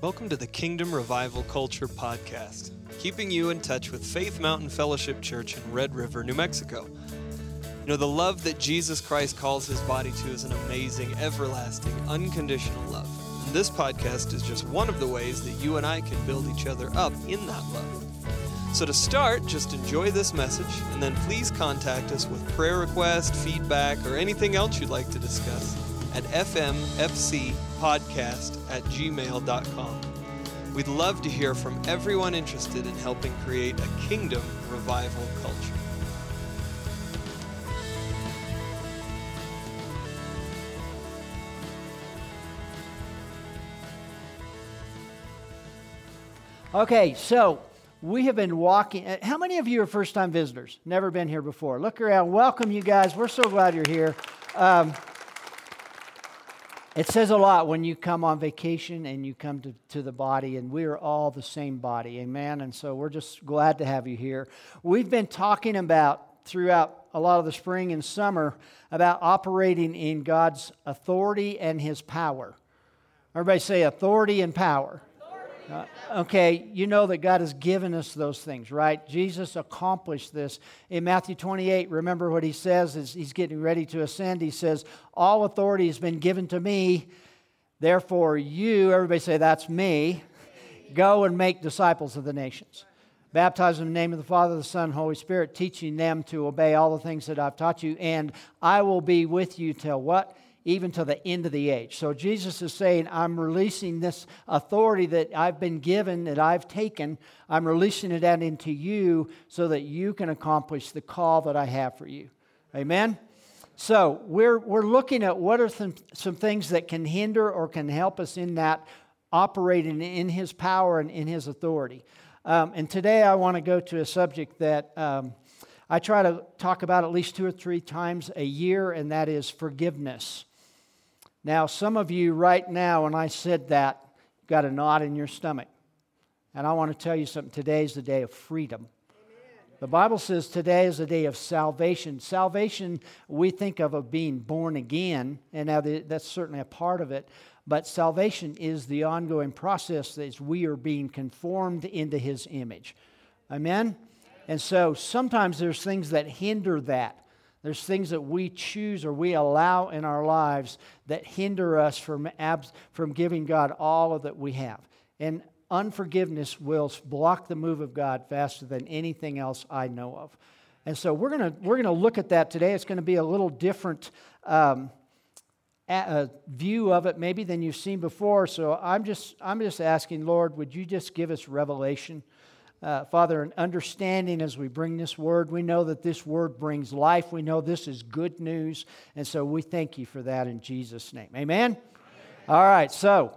Welcome to the Kingdom Revival Culture Podcast, keeping you in touch with Faith Mountain Fellowship Church in Red River, New Mexico. You know, the love that Jesus Christ calls his body to is an amazing, everlasting, unconditional love. And this podcast is just one of the ways that you and I can build each other up in that love. So to start, just enjoy this message, and then please contact us with prayer requests, feedback, or anything else you'd like to discuss at fmfcpodcast@gmail.com. We'd love to hear from everyone interested in helping create a kingdom revival culture. Okay, so we have been walking. How many of you are first-time visitors? Never been here before. Look around. Welcome, you guys. We're so glad you're here. It says a lot when you come on vacation and you come to the body, and we are all the same body, amen? And so we're just glad to have you here. We've been talking about throughout a lot of the spring and summer about operating in God's authority and His power. Everybody say authority and power. Okay, you know that God has given us those things, right? Jesus accomplished this. In Matthew 28, remember what he says as he's getting ready to ascend. He says, all authority has been given to me, therefore you, everybody say, that's me, go and make disciples of the nations. Baptize in the name of the Father, the Son, and Holy Spirit, teaching them to obey all the things that I've taught you, and I will be with you till what? Even to the end of the age. So Jesus is saying, I'm releasing this authority that I've been given, that I've taken, I'm releasing it out into you so that you can accomplish the call that I have for you. Amen? So we're looking at what are some things that can hinder or can help us in that operating in His power and in His authority. And today I want to go to a subject that I try to talk about at least 2 or 3 times a year, and that is forgiveness. Now, some of you right now, when I said that, got a knot in your stomach. And I want to tell you something. Today is the day of freedom. Amen. The Bible says today is the day of salvation. Salvation, we think of being born again, and now that's certainly a part of it. But salvation is the ongoing process that we are being conformed into His image. Amen? And so sometimes there's things that hinder that. There's things that we choose or we allow in our lives that hinder us from giving God all of that we have. And unforgiveness will block the move of God faster than anything else I know of. And so we're gonna look at that today. It's gonna be a little different view of it maybe than you've seen before. So I'm just asking, Lord, would you just give us revelation? Father, an understanding as we bring this word. We know that this word brings life. We know this is good news. And so we thank you for that in Jesus' name. Amen? Amen. All right, so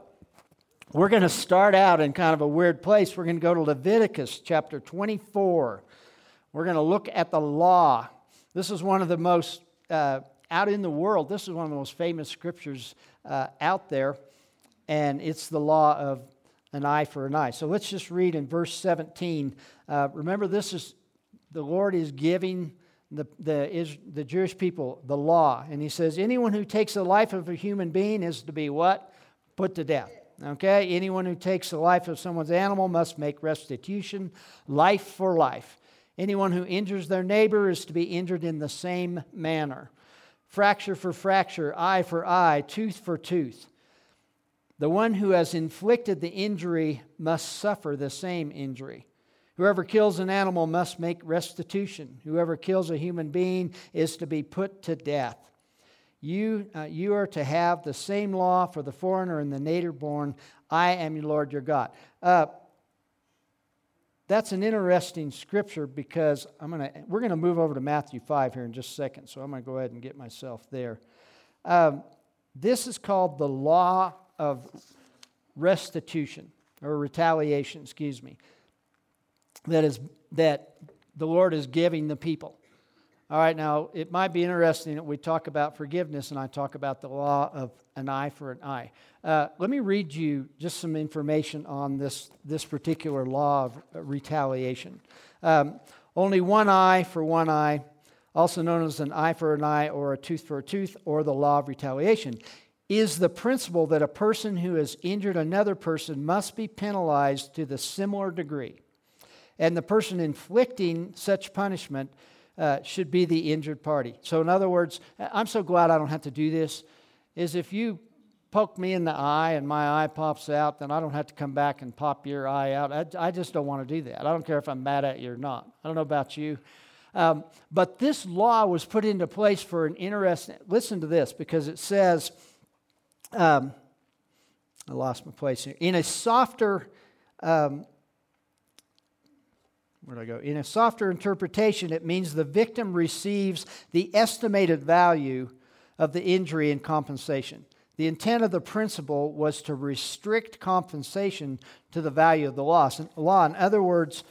we're going to start out in kind of a weird place. We're going to go to Leviticus chapter 24. We're going to look at the law. This is one of the most, out in the world, this is one of the most famous scriptures out there. And it's the law of an eye for an eye. So let's just read in verse 17. Remember, this is the Lord is giving the Jewish people the law, and He says, "Anyone who takes the life of a human being is to be what? Put to death." Okay. Anyone who takes the life of someone's animal must make restitution, life for life. Anyone who injures their neighbor is to be injured in the same manner. Fracture for fracture, eye for eye, tooth for tooth. The one who has inflicted the injury must suffer the same injury. Whoever kills an animal must make restitution. Whoever kills a human being is to be put to death. You are to have the same law for the foreigner and the native born. I am your Lord, your God. That's an interesting scripture because we're gonna move over to Matthew 5 here in just a second. So I'm gonna go ahead and get myself there. This is called the law of restitution or retaliation, that the Lord is giving the people. All right, now it might be interesting that we talk about forgiveness and I talk about the law of an eye for an eye. Let me read you just some information on this particular law of retaliation. Only one eye for one eye, also known as an eye for an eye or a tooth for a tooth, or the law of retaliation. is the principle that a person who has injured another person must be penalized to the similar degree. And the person inflicting such punishment should be the injured party. So in other words, I'm so glad I don't have to do this, is if you poke me in the eye and my eye pops out, then I don't have to come back and pop your eye out. I just don't want to do that. I don't care if I'm mad at you or not. I don't know about you. But this law was put into place for an interesting... Listen to this, because it says... I lost my place here. In a softer... In a softer interpretation, it means the victim receives the estimated value of the injury and compensation. The intent of the principle was to restrict compensation to the value of the loss. In other words,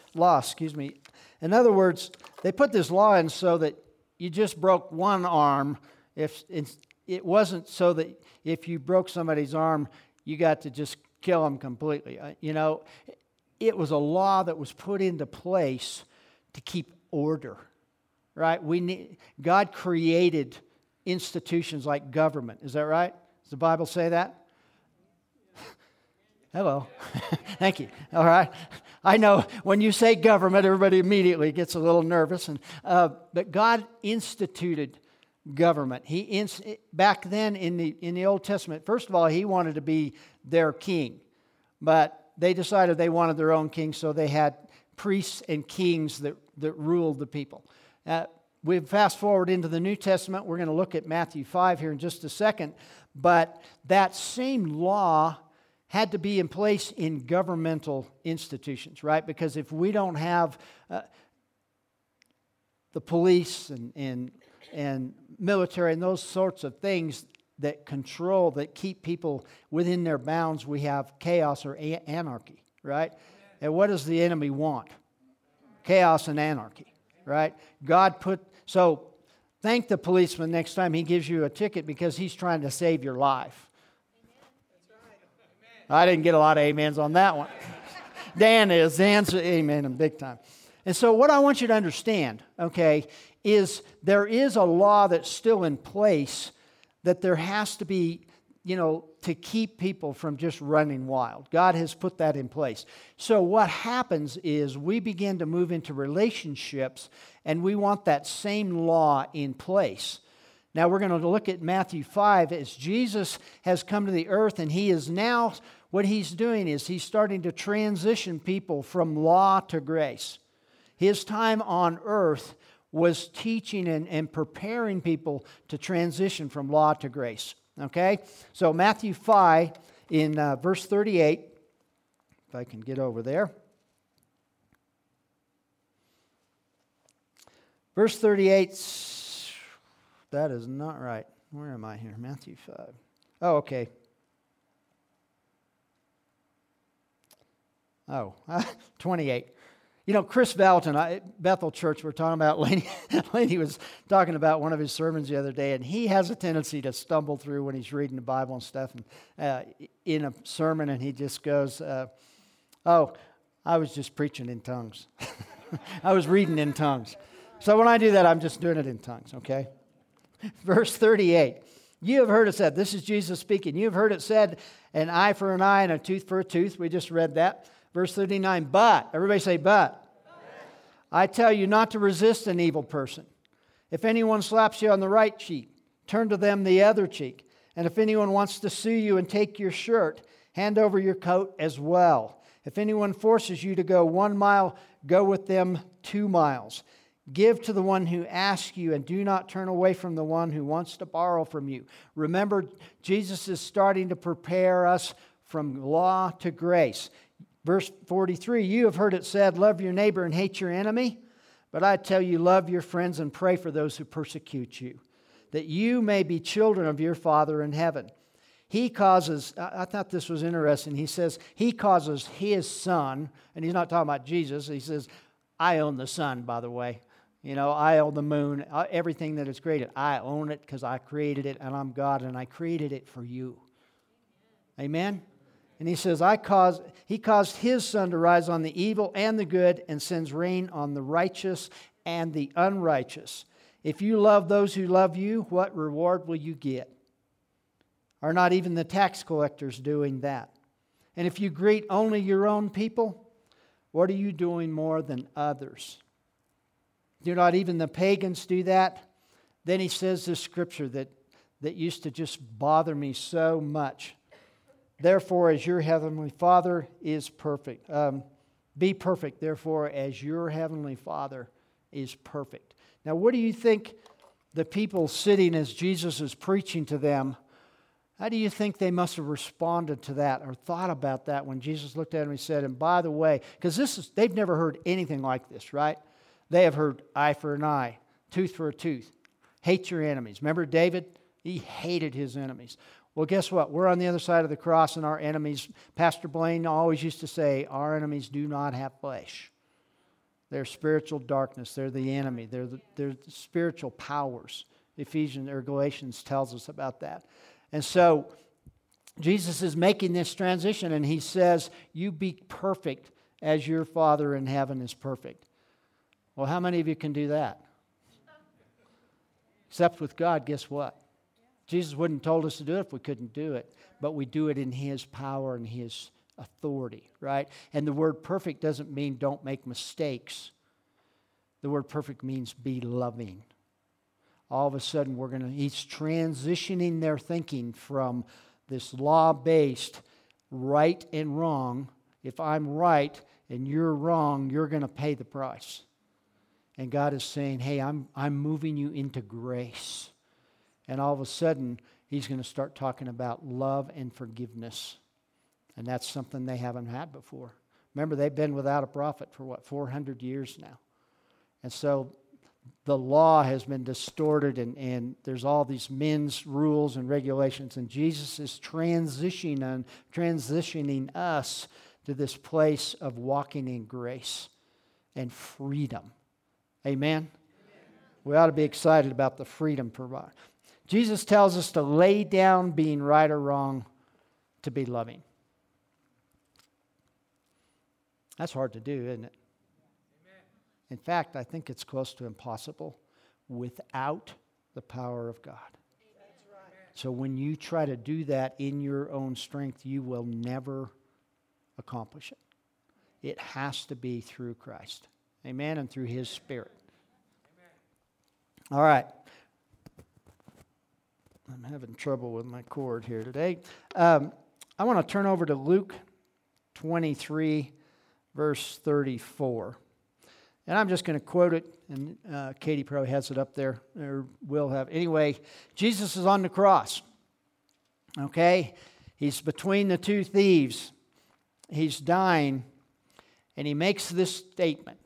they put this law in so that you just broke one arm. If it wasn't so that if you broke somebody's arm, you got to just kill them completely. It was a law that was put into place to keep order, right? God created institutions like government. Is that right? Does the Bible say that? Hello. Thank you. All right. I know when you say government, everybody immediately gets a little nervous. But God instituted government. Back then in the Old Testament, first of all, he wanted to be their king. But they decided they wanted their own king, so they had priests and kings that ruled the people. We fast forward into the New Testament. We're going to look at Matthew 5 here in just a second. But that same law had to be in place in governmental institutions, right? Because if we don't have the police and military and those sorts of things that control, that keep people within their bounds, we have chaos or anarchy, right? And what does the enemy want? Chaos and anarchy, right? So thank the policeman next time he gives you a ticket, because he's trying to save your life. I didn't get a lot of amens on that one. Dan's amen in big time. And so what I want you to understand, okay, is there is a law that's still in place that there has to be, to keep people from just running wild. God has put that in place. So what happens is we begin to move into relationships, and we want that same law in place. Now we're going to look at Matthew 5 as Jesus has come to the earth, and he is now, what he's doing is he's starting to transition people from law to grace. His time on earth was teaching and preparing people to transition from law to grace. Okay? So Matthew 5 in verse 38, if I can get over there. Verse 38, that is not right. Where am I here? Matthew 5. Oh, okay. Oh, 28. Chris Valton, Bethel Church, we're talking about, Laney was talking about one of his sermons the other day, and he has a tendency to stumble through when he's reading the Bible and stuff, and in a sermon, and he just goes, I was just preaching in tongues. I was reading in tongues. So when I do that, I'm just doing it in tongues, okay? Verse 38, you have heard it said, this is Jesus speaking, you have heard it said, an eye for an eye and a tooth for a tooth. We just read that. Verse 39, but, everybody say but. I tell you not to resist an evil person. If anyone slaps you on the right cheek, turn to them the other cheek. And if anyone wants to sue you and take your shirt, hand over your coat as well. If anyone forces you to go 1 mile, go with them 2 miles. Give to the one who asks you, and do not turn away from the one who wants to borrow from you. Remember, Jesus is starting to prepare us from law to grace. Verse 43, you have heard it said, love your neighbor and hate your enemy. But I tell you, love your friends and pray for those who persecute you, that you may be children of your Father in heaven. I thought this was interesting. He says, he causes his son, and he's not talking about Jesus. He says, I own the sun, by the way. I own the moon, everything that is created. I own it because I created it, and I'm God, and I created it for you. Amen? And he says, he caused his sun to rise on the evil and the good, and sends rain on the righteous and the unrighteous. If you love those who love you, what reward will you get? Are not even the tax collectors doing that? And if you greet only your own people, what are you doing more than others? Do not even the pagans do that? Then he says this scripture that used to just bother me so much. Therefore, as your heavenly Father is perfect. Be perfect, therefore, as your heavenly Father is perfect. Now, what do you think the people sitting as Jesus is preaching to them, how do you think they must have responded to that or thought about that when Jesus looked at them and said, and by the way, because they've never heard anything like this, right? They have heard eye for an eye, tooth for a tooth, hate your enemies. Remember David? He hated his enemies. Well, guess what? We're on the other side of the cross and our enemies, Pastor Blaine always used to say, our enemies do not have flesh. They're spiritual darkness. They're the enemy. They're the spiritual powers. Ephesians or Galatians tells us about that. And so Jesus is making this transition and he says, you be perfect as your Father in heaven is perfect. Well, how many of you can do that? Except with God, guess what? Jesus wouldn't have told us to do it if we couldn't do it. But we do it in his power and his authority, right? And the word perfect doesn't mean don't make mistakes. The word perfect means be loving. All of a sudden, he's transitioning their thinking from this law-based right and wrong. If I'm right and you're wrong, you're going to pay the price. And God is saying, hey, I'm moving you into grace. And all of a sudden, he's going to start talking about love and forgiveness. And that's something they haven't had before. Remember, they've been without a prophet for, 400 years now. And so the law has been distorted and there's all these men's rules and regulations, and Jesus is transitioning us to this place of walking in grace and freedom. Amen? Amen. We ought to be excited about the freedom provided. Jesus tells us to lay down being right or wrong, to be loving. That's hard to do, isn't it? In fact, I think it's close to impossible without the power of God. That's right. So when you try to do that in your own strength, you will never accomplish it. It has to be through Christ. Amen? And through His Spirit. Amen. All right. I'm having trouble with my cord here today. I want to turn over to Luke 23, verse 34. And I'm just going to quote it, and Katie probably has it up there, or will have. Anyway, Jesus is on the cross, okay? He's between the two thieves. He's dying, and he makes this statement.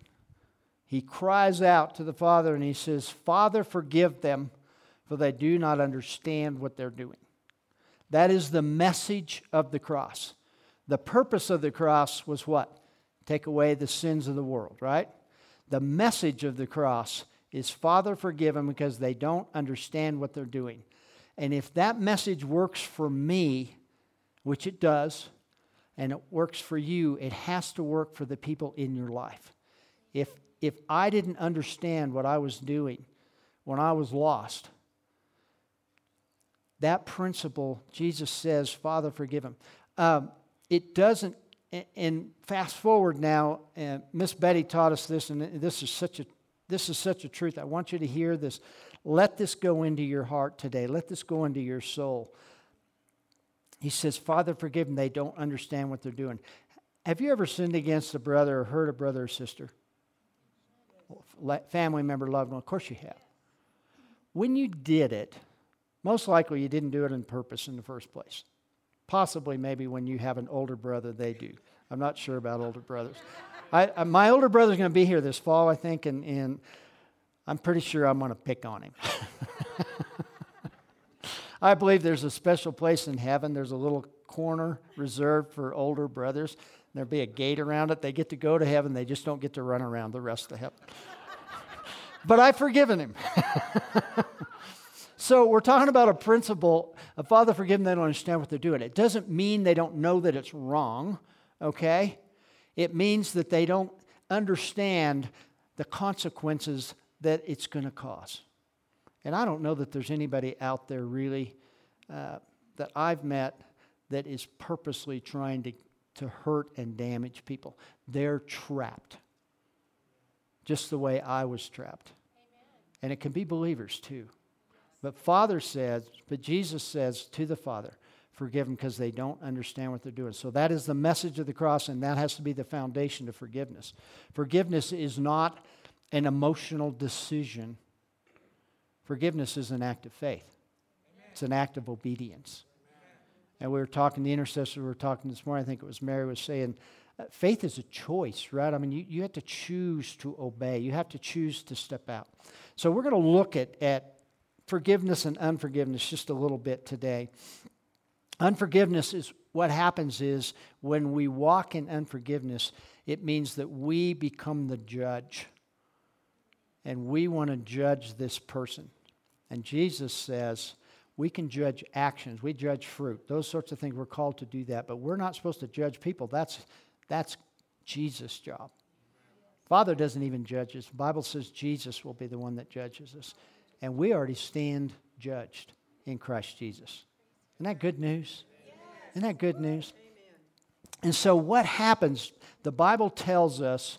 He cries out to the Father, and he says, Father, forgive them, for they do not understand what they're doing. That is the message of the cross. The purpose of the cross was what? Take away the sins of the world, right? The message of the cross is, Father, forgive them because they don't understand what they're doing. And if that message works for me, which it does, and it works for you, it has to work for the people in your life. If I didn't understand what I was doing when I was lost, that principle, Jesus says, Father, forgive them. It doesn't. And fast forward now, Miss Betty taught us this, and this is such a truth. I want you to hear this. Let this go into your heart today. Let this go into your soul. He says, Father, forgive them. They don't understand what they're doing. Have you ever sinned against a brother or hurt a brother or sister? Family member, loved one? Of course you have. When you did it, most likely you didn't do it on purpose in the first place. Possibly, maybe when you have an older brother, they do. I'm not sure about older brothers. My older brother's going to be here this fall, I think, and I'm pretty sure I'm going to pick on him. I believe there's a special place in heaven. There's a little corner reserved for older brothers. There'll be a gate around it. They get to go to heaven. They just don't get to run around the rest of heaven. But I've forgiven him. So we're talking about a principle of Father, forgive them, they don't understand what they're doing. It doesn't mean they don't know that it's wrong, okay? It means that they don't understand the consequences that it's going to cause. And I don't know that there's anybody out there really that I've met that is purposely trying to hurt and damage people. They're trapped. Just the way I was trapped. Amen. And it can be believers too. But Jesus says to the Father, forgive them because they don't understand what they're doing. So that is the message of the cross, and that has to be the foundation of forgiveness. Forgiveness is not an emotional decision. Forgiveness is an act of faith. Amen. It's an act of obedience. Amen. And we were talking, the intercessors were talking this morning, I think it was Mary was saying, faith is a choice, right? I mean, you have to choose to obey. You have to choose to step out. So we're going to look at forgiveness and unforgiveness just a little bit today. Unforgiveness is what happens is when we walk in unforgiveness, it means that we become the judge. And we want to judge this person. And Jesus says, we can judge actions. We judge fruit. Those sorts of things, we're called to do that. But we're not supposed to judge people. That's Jesus' job. Father doesn't even judge us. The Bible says Jesus will be the one that judges us. And we already stand judged in Christ Jesus. Isn't that good news? Yes. Isn't that good news? Amen. And so what happens, the Bible tells us,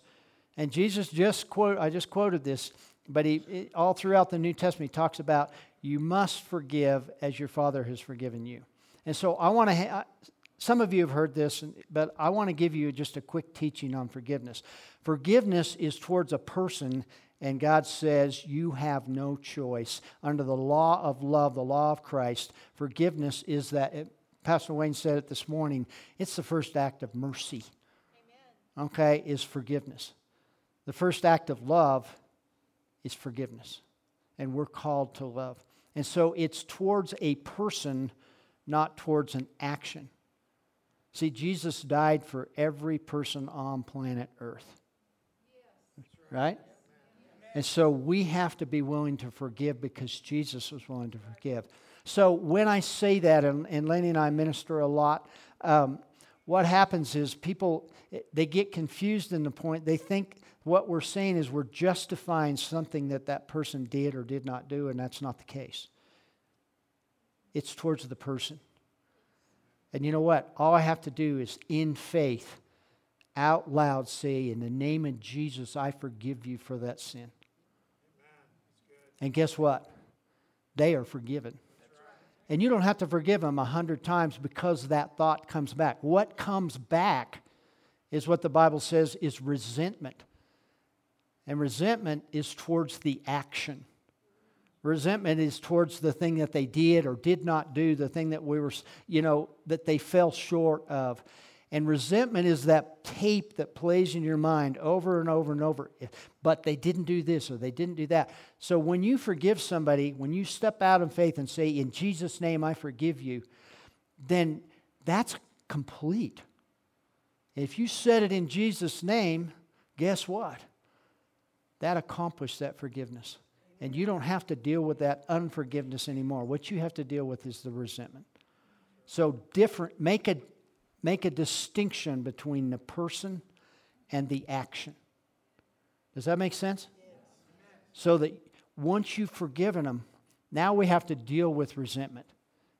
and Jesus I just quoted this, but all throughout the New Testament, he talks about you must forgive as your Father has forgiven you. And so I want to... some of you have heard this, but I want to give you just a quick teaching on forgiveness. Forgiveness is towards a person, and God says you have no choice. Under the law of love, the law of Christ, forgiveness is that, Pastor Wayne said it this morning, it's the first act of mercy. Amen. Okay, is forgiveness. The first act of love is forgiveness, and we're called to love. And so it's towards a person, not towards an action. See, Jesus died for every person on planet Earth, right? And so we have to be willing to forgive because Jesus was willing to forgive. So when I say that, and Lenny and I minister a lot, what happens is people, they get confused in the point. They think what we're saying is we're justifying something that person did or did not do, and that's not the case. It's towards the person. And you know what? All I have to do is, in faith, out loud say, in the name of Jesus, I forgive you for that sin. Amen. And guess what? They are forgiven. Right. And you don't have to forgive them 100 times because that thought comes back. What comes back is what the Bible says is resentment. And resentment is towards the action. Resentment is towards the thing that they did or did not do, the thing that we were, that they fell short of. And resentment is that tape that plays in your mind over and over and over. But they didn't do this or they didn't do that. So when you forgive somebody, when you step out in faith and say, in Jesus' name I forgive you, then that's complete. If you said it in Jesus' name, guess what? That accomplished that forgiveness. And you don't have to deal with that unforgiveness anymore. What you have to deal with is the resentment. So make a distinction between the person and the action. Does that make sense? Yes. So that once you've forgiven them, now we have to deal with resentment.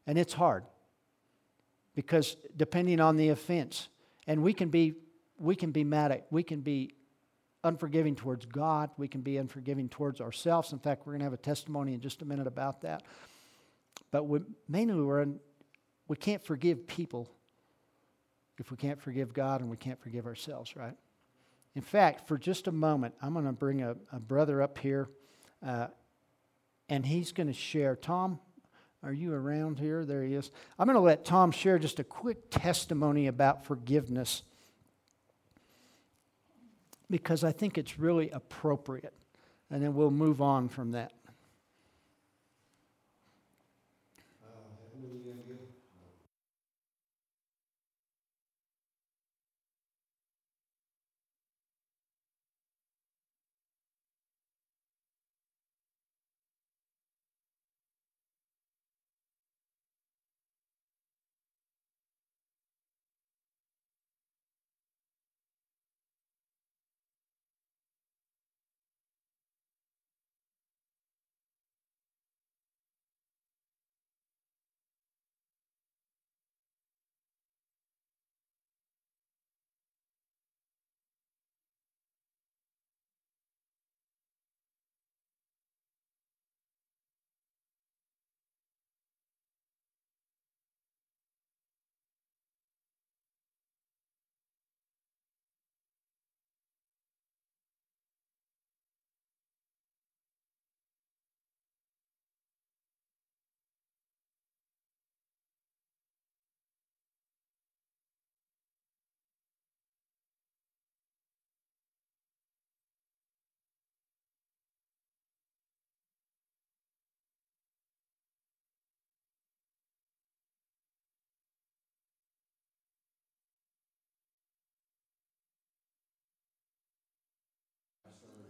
And it's hard. Because depending on the offense, and we can be mad at, we can be unforgiving towards God. We can be unforgiving towards ourselves. In fact, we're going to have a testimony in just a minute about that. But we can't forgive people if we can't forgive God and we can't forgive ourselves, right? In fact, for just a moment, I'm going to bring a brother up here, and he's going to share. Tom, are you around here? There he is. I'm going to let Tom share just a quick testimony about forgiveness, because I think it's really appropriate. And then we'll move on from that.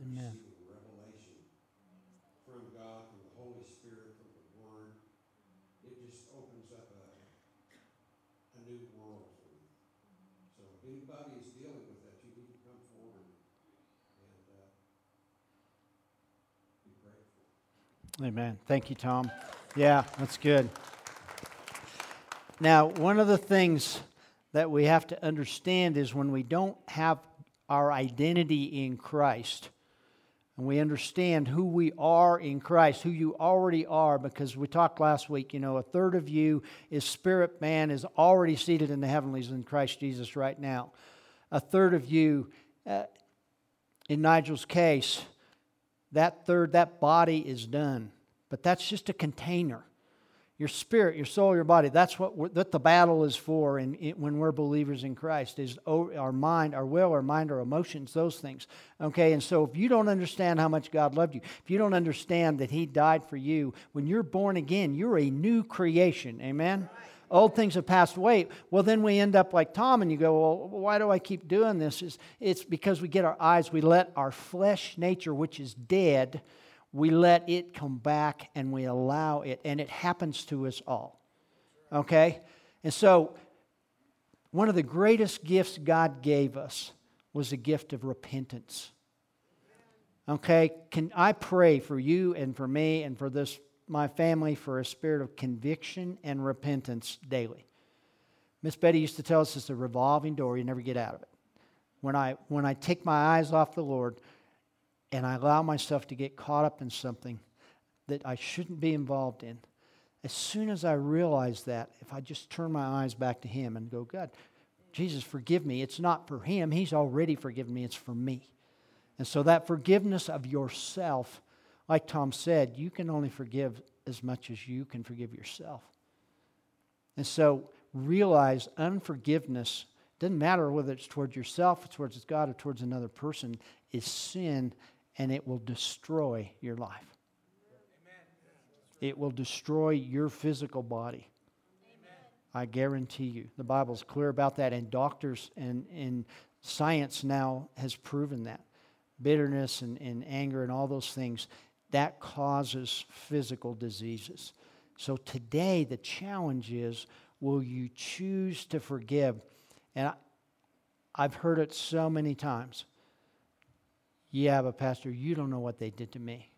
Amen. Receiving revelation from God, from the Holy Spirit, from the Word. It just opens up a new world for you. So if anybody is dealing with that, you need to come forward and be grateful. Amen. Thank you, Tom. Yeah, that's good. Now, one of the things that we have to understand is when we don't have our identity in Christ, and we understand who we are in Christ, who you already are, because we talked last week, you know, a third of you is spirit man, is already seated in the heavenlies in Christ Jesus right now. A third of you, in Nigel's case, that third, that body is done. But that's just a container. Your spirit, your soul, your body, that's what the battle is for when we're believers in Christ, is our mind, our will, our mind, our emotions, those things. Okay, and so if you don't understand how much God loved you, if you don't understand that He died for you, when you're born again, you're a new creation, amen? Right. Old things have passed away. Well, then we end up like Tom, and you go, well, why do I keep doing this? It's because we get our eyes, we let our flesh nature, which is dead, we let it come back and we allow it. And it happens to us all. Okay? And so, one of the greatest gifts God gave us was the gift of repentance. Okay? Can I pray for you and for me and for this, my family, for a spirit of conviction and repentance daily. Miss Betty used to tell us it's a revolving door. You never get out of it. When I take my eyes off the Lord, and I allow myself to get caught up in something that I shouldn't be involved in, as soon as I realize that, if I just turn my eyes back to Him and go, God, Jesus, forgive me. It's not for Him. He's already forgiven me. It's for me. And so that forgiveness of yourself, like Tom said, you can only forgive as much as you can forgive yourself. And so realize unforgiveness, doesn't matter whether it's towards yourself, it's towards God, or towards another person, is sin. And it will destroy your life. Amen. It will destroy your physical body. Amen. I guarantee you. The Bible's clear about that. And doctors and science now has proven that. Bitterness and anger and all those things, that causes physical diseases. So today the challenge is, will you choose to forgive? And I've heard it so many times. Yeah, but Pastor, you don't know what they did to me.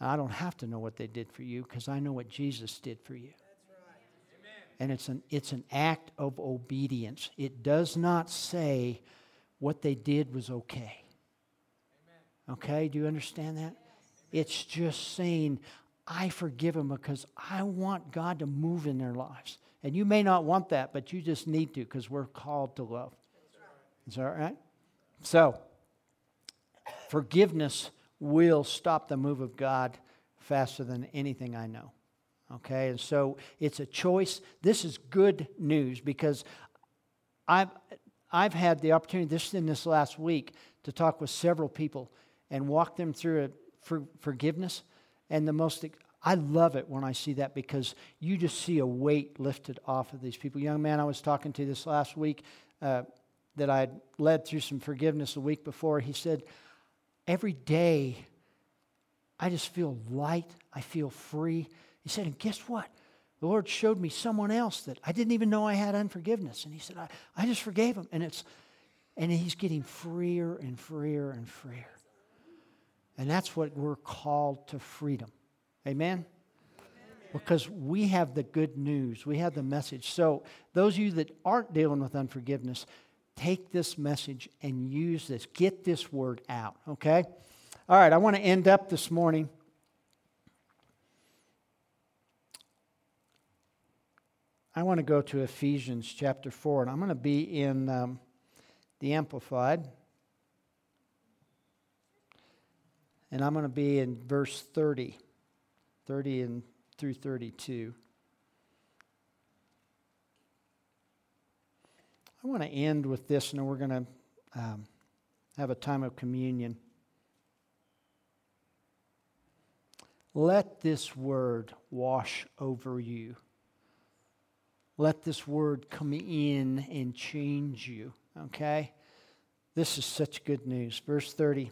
I don't have to know what they did for you because I know what Jesus did for you. That's right. Amen. And it's an act of obedience. It does not say what they did was okay. Amen. Okay, do you understand that? Yes. It's just saying, I forgive them because I want God to move in their lives. And you may not want that, but you just need to because we're called to love. That's right. Is that right? So, forgiveness will stop the move of God faster than anything I know. Okay, and so it's a choice. This is good news because I've had the opportunity, this last week, to talk with several people and walk them through forgiveness. And I love it when I see that because you just see a weight lifted off of these people. Young man I was talking to this last week that I led through some forgiveness the week before, he said, every day, I just feel light. I feel free. He said, and guess what? The Lord showed me someone else that I didn't even know I had unforgiveness. And he said, I just forgave him. And he's getting freer and freer and freer. And that's what we're called to, freedom. Amen? Amen. Because we have the good news. We have the message. So those of you that aren't dealing with unforgiveness, take this message and use this. Get this word out, okay? All right, I want to end up this morning I want to go to Ephesians chapter 4, and I'm going to be in the Amplified. And I'm going to be in verse 30 and through 32. I want to end with this, and we're going to have a time of communion. Let this word wash over you. Let this word come in and change you, okay? This is such good news. Verse 30,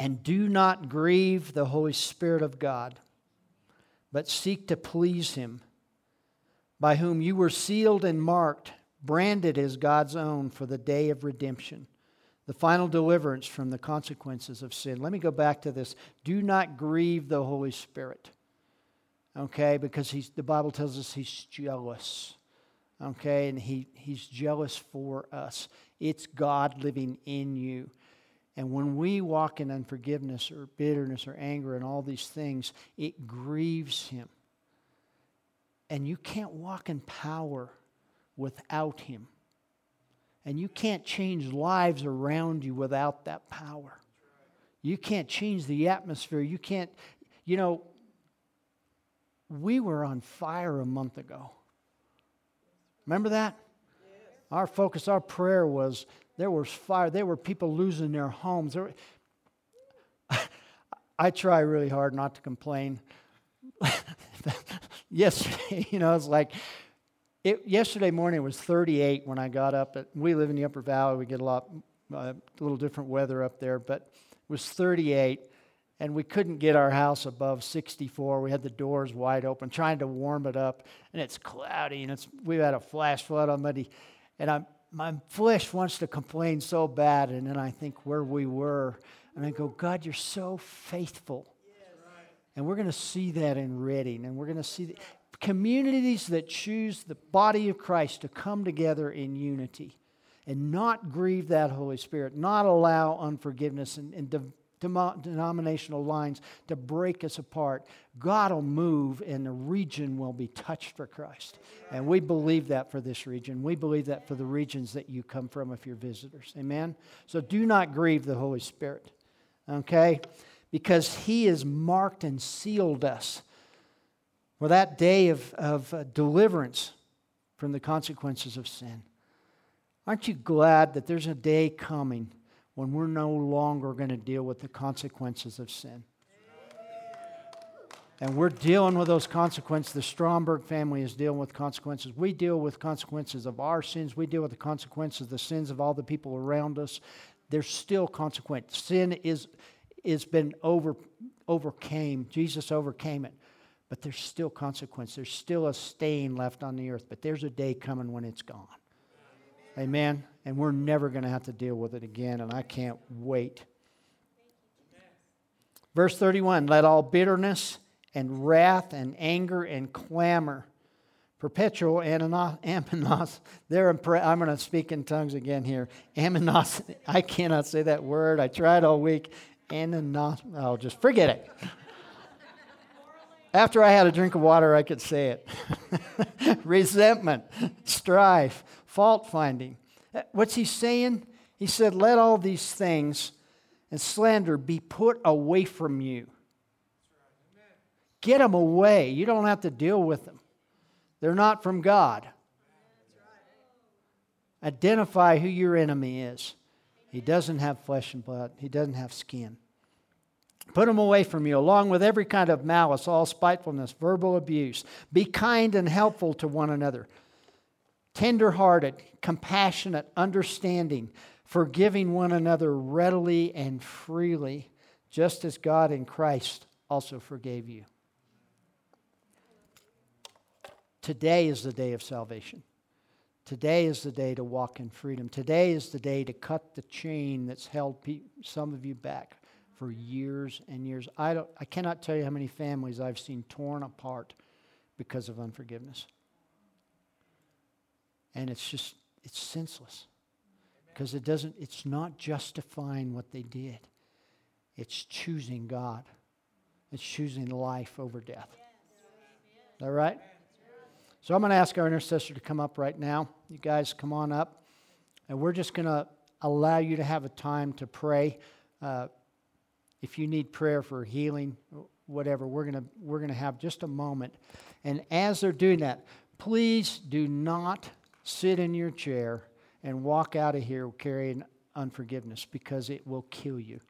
And do not grieve the Holy Spirit of God, but seek to please Him, by whom you were sealed and marked, branded as God's own for the day of redemption, the final deliverance from the consequences of sin. Let me go back to this. Do not grieve the Holy Spirit, okay? Because the Bible tells us He's jealous, okay? And He's jealous for us. It's God living in you. And when we walk in unforgiveness or bitterness or anger and all these things, it grieves Him. And you can't walk in power without Him. And you can't change lives around you without that power. You can't change the atmosphere. You can't, you know, we were on fire a month ago. Remember that? Our focus, our prayer was, there was fire. There were people losing their homes. I try really hard not to complain. Yesterday, you know, it's like, yesterday morning it was 38 when I got up. We live in the Upper Valley. We get a little different weather up there, but it was 38, and we couldn't get our house above 64. We had the doors wide open, trying to warm it up, and it's cloudy, and we've had a flash flood on Monday, and my flesh wants to complain so bad, and then I think where we were, and I go, God, you're so faithful. Yes. And we're going to see that in Redding, and we're going to see the communities that choose the body of Christ to come together in unity and not grieve that Holy Spirit, not allow unforgiveness and denominational lines to break us apart. God will move and the region will be touched for Christ. And we believe that for this region. We believe that for the regions that you come from if you're visitors. Amen? So do not grieve the Holy Spirit, okay? Because He has marked and sealed us for that day of deliverance from the consequences of sin. Aren't you glad that there's a day coming when we're no longer going to deal with the consequences of sin? And we're dealing with those consequences. The Stromberg family is dealing with consequences. We deal with consequences of our sins. We deal with the consequences of the sins of all the people around us. There's still consequence. Sin is been overcame. Jesus overcame it. But there's still consequence. There's still a stain left on the earth. But there's a day coming when it's gone. Amen. And we're never going to have to deal with it again, and I can't wait. Verse 31, let all bitterness and wrath and anger and clamor, perpetual amenos. I'm going to speak in tongues again here. Amenos. I cannot say that word. I tried all week. Amenos. I'll just forget it. After I had a drink of water, I could say it. Resentment, strife, fault-finding. What's he saying? He said, let all these things and slander be put away from you. Get them away. You don't have to deal with them. They're not from God. Identify who your enemy is. He doesn't have flesh and blood. He doesn't have skin. Put them away from you, along with every kind of malice, all spitefulness, verbal abuse. Be kind and helpful to one another. Tender-hearted, compassionate, understanding, forgiving one another readily and freely, just as God in Christ also forgave you. Today is the day of salvation. Today is the day to walk in freedom. Today is the day to cut the chain that's held some of you back for years and years. I cannot tell you how many families I've seen torn apart because of unforgiveness. And it's senseless, because it's not justifying what they did. It's choosing God. It's choosing life over death. Is that right? So I'm going to ask our intercessor to come up right now. You guys come on up. And we're just going to allow you to have a time to pray. If you need prayer for healing, whatever, we're going to have just a moment. And as they're doing that, please do not sit in your chair and walk out of here carrying unforgiveness, because it will kill you.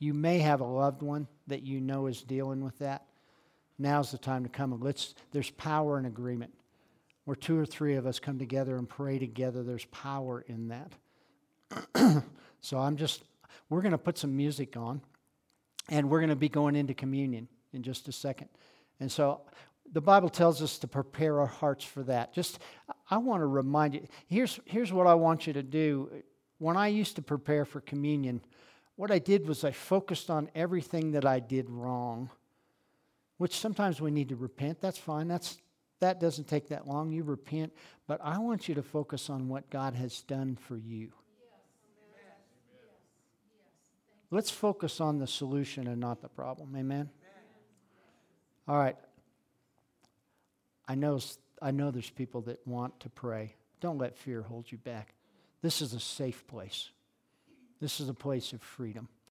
You may have a loved one that you know is dealing with that. Now's the time to come, and there's power in agreement. Where two or three of us come together and pray together, there's power in that. So we're going to put some music on, and we're going to be going into communion in just a second. And so the Bible tells us to prepare our hearts for that. I want to remind you, here's what I want you to do. When I used to prepare for communion, what I did was I focused on everything that I did wrong, which sometimes we need to repent. That's fine. That doesn't take that long. You repent. But I want you to focus on what God has done for you. Let's focus on the solution and not the problem. Amen? All right. I know there's people that want to pray. Don't let fear hold you back. This is a safe place. This is a place of freedom.